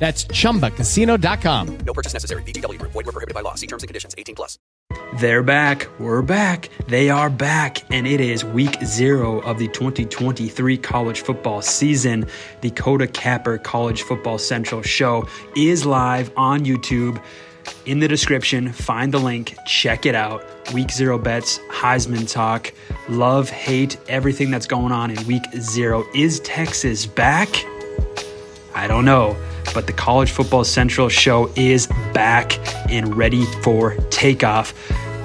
That's ChumbaCasino.com. No purchase necessary. VGW Group. Void where prohibited by law. See terms and conditions. 18+. They're back. We're back. They are back. And it is week 0 of the 2023 college football season. The Kota Capper College Football Central Show is live on YouTube. In the description, find the link. Check it out. Week 0 bets, Heisman talk, love, hate, everything that's going on in week 0. Is Texas back? I don't know. But the College Football Central show is back and ready for takeoff.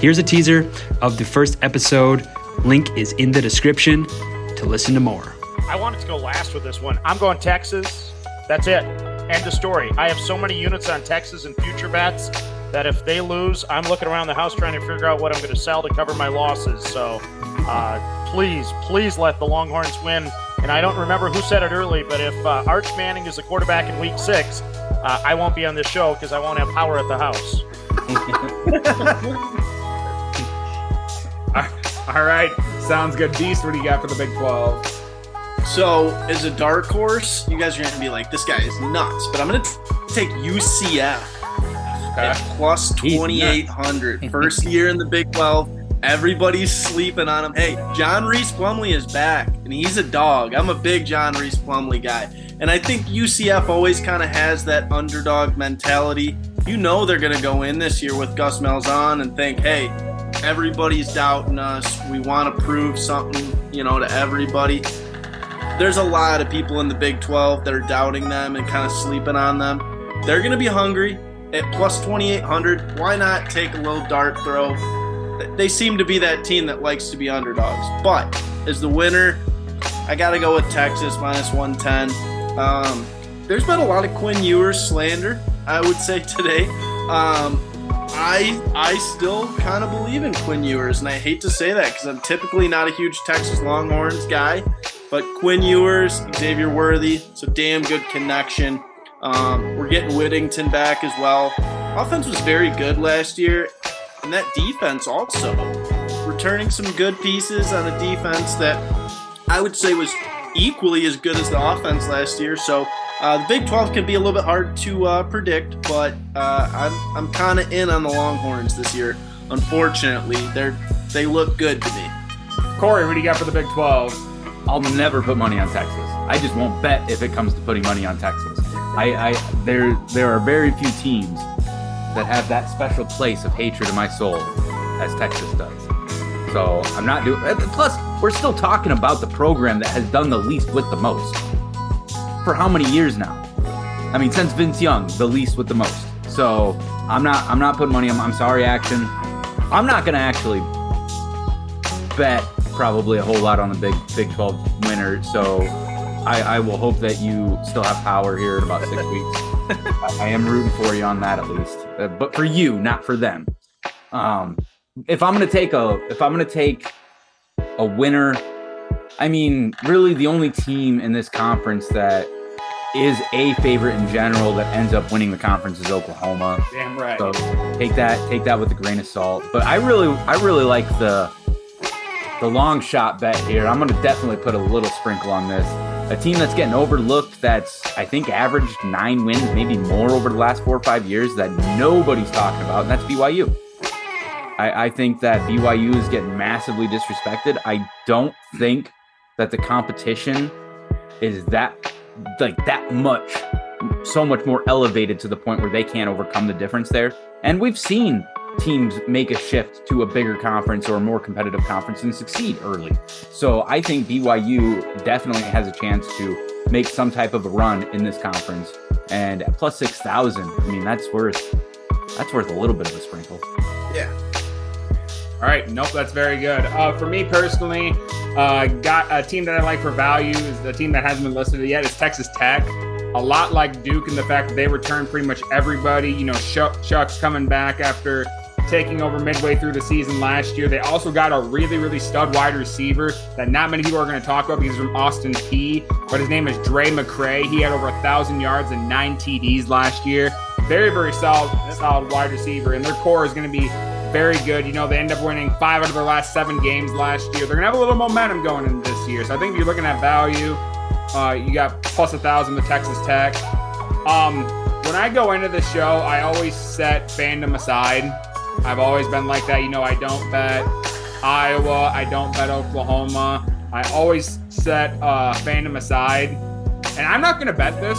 Here's a teaser of the first episode. Link is in the description to listen to more. I wanted to go last with this one. I'm going Texas. That's it. End of story. I have so many units on Texas and future bets that if they lose, I'm looking around the house trying to figure out what I'm going to sell to cover my losses. So please let the Longhorns win. And I don't remember who said it early, but if Arch Manning is a quarterback in week 6, I won't be on this show because I won't have power at the house. All right. Sounds good. Beast, what do you got for the Big 12? So as a dark horse, you guys are going to be like, this guy is nuts. But I'm going to take UCF at plus 2,800. First year in the Big 12. Everybody's sleeping on him. Hey, John Rhys Plumlee is back, and he's a dog. I'm a big John Rhys Plumlee guy. And I think UCF always kind of has that underdog mentality. You know they're going to go in this year with Gus Malzahn and think, hey, everybody's doubting us. We want to prove something, you know, to everybody. There's a lot of people in the Big 12 that are doubting them and kind of sleeping on them. They're going to be hungry at plus 2,800. Why not take a little dart throw? They seem to be that team that likes to be underdogs. But as the winner, I got to go with Texas minus 110. There's been a lot of Quinn Ewers slander, I would say, today. I still kind of believe in Quinn Ewers, and I hate to say that because I'm typically not a huge Texas Longhorns guy. But Quinn Ewers, Xavier Worthy, it's a damn good connection. We're getting Whittington back as well. Offense was very good last year. And that defense also, returning some good pieces on a defense that I would say was equally as good as the offense last year. So the Big 12 can be a little bit hard to predict, but I'm kind of in on the Longhorns this year. Unfortunately, they look good to me. Corey, what do you got for the Big 12? I'll never put money on Texas. I just won't bet if it comes to putting money on Texas. There are very few teams that have that special place of hatred in my soul as Texas does. So I'm not doing... Plus, we're still talking about the program that has done the least with the most. For how many years now? I mean, since Vince Young, the least with the most. So I'm not putting money on... I'm sorry, Action. I'm not going to actually bet probably a whole lot on the Big 12 winner. So I will hope that you still have power here in about 6 weeks. I am rooting for you on that at least, but for you, not for them. If I'm gonna take a winner, I mean, really the only team in this conference that is a favorite in general that ends up winning the conference is Oklahoma. Damn right. So take that with a grain of salt. But I really like the long shot bet here. I'm gonna definitely put a little sprinkle on this. A team that's getting overlooked that's, I think, averaged 9 wins, maybe more over the last 4 or 5 years that nobody's talking about, and that's BYU. I think that BYU is getting massively disrespected. I don't think that the competition is so much more elevated to the point where they can't overcome the difference there. And we've seen teams make a shift to a bigger conference or a more competitive conference and succeed early. So I think BYU definitely has a chance to make some type of a run in this conference. And at plus 6,000, I mean, that's worth a little bit of a sprinkle. Yeah. All right. Nope. That's very good. For me personally, got a team that I like for value is the team that hasn't been listed yet. It's Texas Tech. A lot like Duke in the fact that they return pretty much everybody. You know, Chuck's coming back after taking over midway through the season last year. They also got a really, really stud wide receiver that not many people are going to talk about because he's from Austin Peay, but his name is Dre McCray. He had over 1,000 yards and 9 TDs last year. Very, very solid wide receiver, and their core is going to be very good. You know, they end up winning 5 out of their last 7 games last year. They're going to have a little momentum going into this year. So I think if you're looking at value, you got plus 1,000 with Texas Tech. When I go into the show, I always set fandom aside. I've always been like that. You know, I don't bet Iowa. I don't bet Oklahoma. I always set fandom aside. And I'm not going to bet this,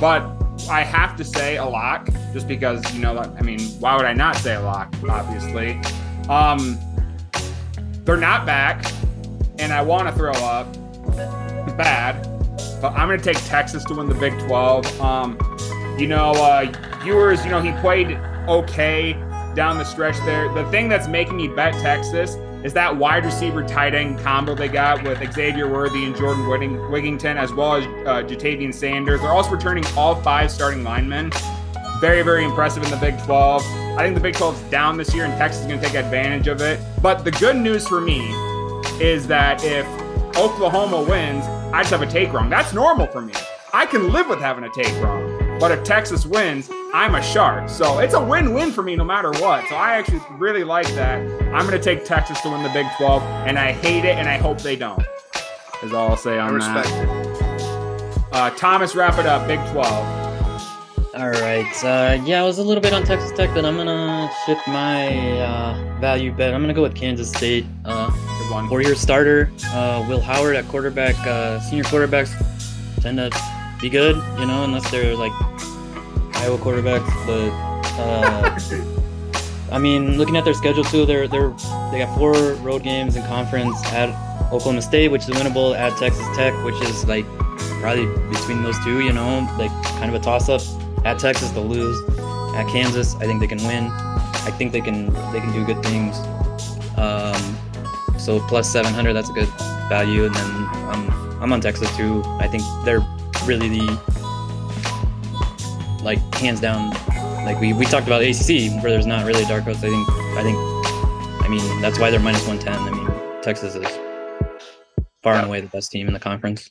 but I have to say a lock just because, you know, I mean, why would I not say a lock, obviously? They're not back, and I want to throw up bad, but I'm going to take Texas to win the Big 12. You know, Ewers, you know, he played okay down the stretch there. The thing that's making me bet Texas is that wide receiver tight end combo they got with Xavier Worthy and Jordan Whittington, as well as Jatavian Sanders. They're also returning all 5 starting linemen. Very, very impressive in the Big 12. I think the Big 12's down this year, and Texas is going to take advantage of it. But the good news for me is that if Oklahoma wins, I just have a take wrong. That's normal for me. I can live with having a take wrong. But if Texas wins, I'm a shark. So it's a win-win for me no matter what. So I actually really like that. I'm going to take Texas to win the Big 12, and I hate it, and I hope they don't, is all I'll say on that. Thomas, wrap it up, Big 12. All right. Yeah, I was a little bit on Texas Tech, but I'm going to shift my value bet. I'm going to go with Kansas State. Good one. Four-year starter, Will Howard at quarterback. Senior quarterbacks tend to be good, you know, unless they're like Iowa quarterbacks. But I mean, looking at their schedule too, they got 4 road games in conference at Oklahoma State, which is winnable, at Texas Tech, which is like probably between those two, you know, like kind of a toss-up. At Texas, they'll lose. At Kansas, I think they can win. I think they can do good things. So plus 700, that's a good value. And then I'm on Texas too. I think they're really like hands down, like we talked about ACC where there's not really a dark horse. I mean that's why they're minus 110. I mean, Texas is far and away the best team in the conference.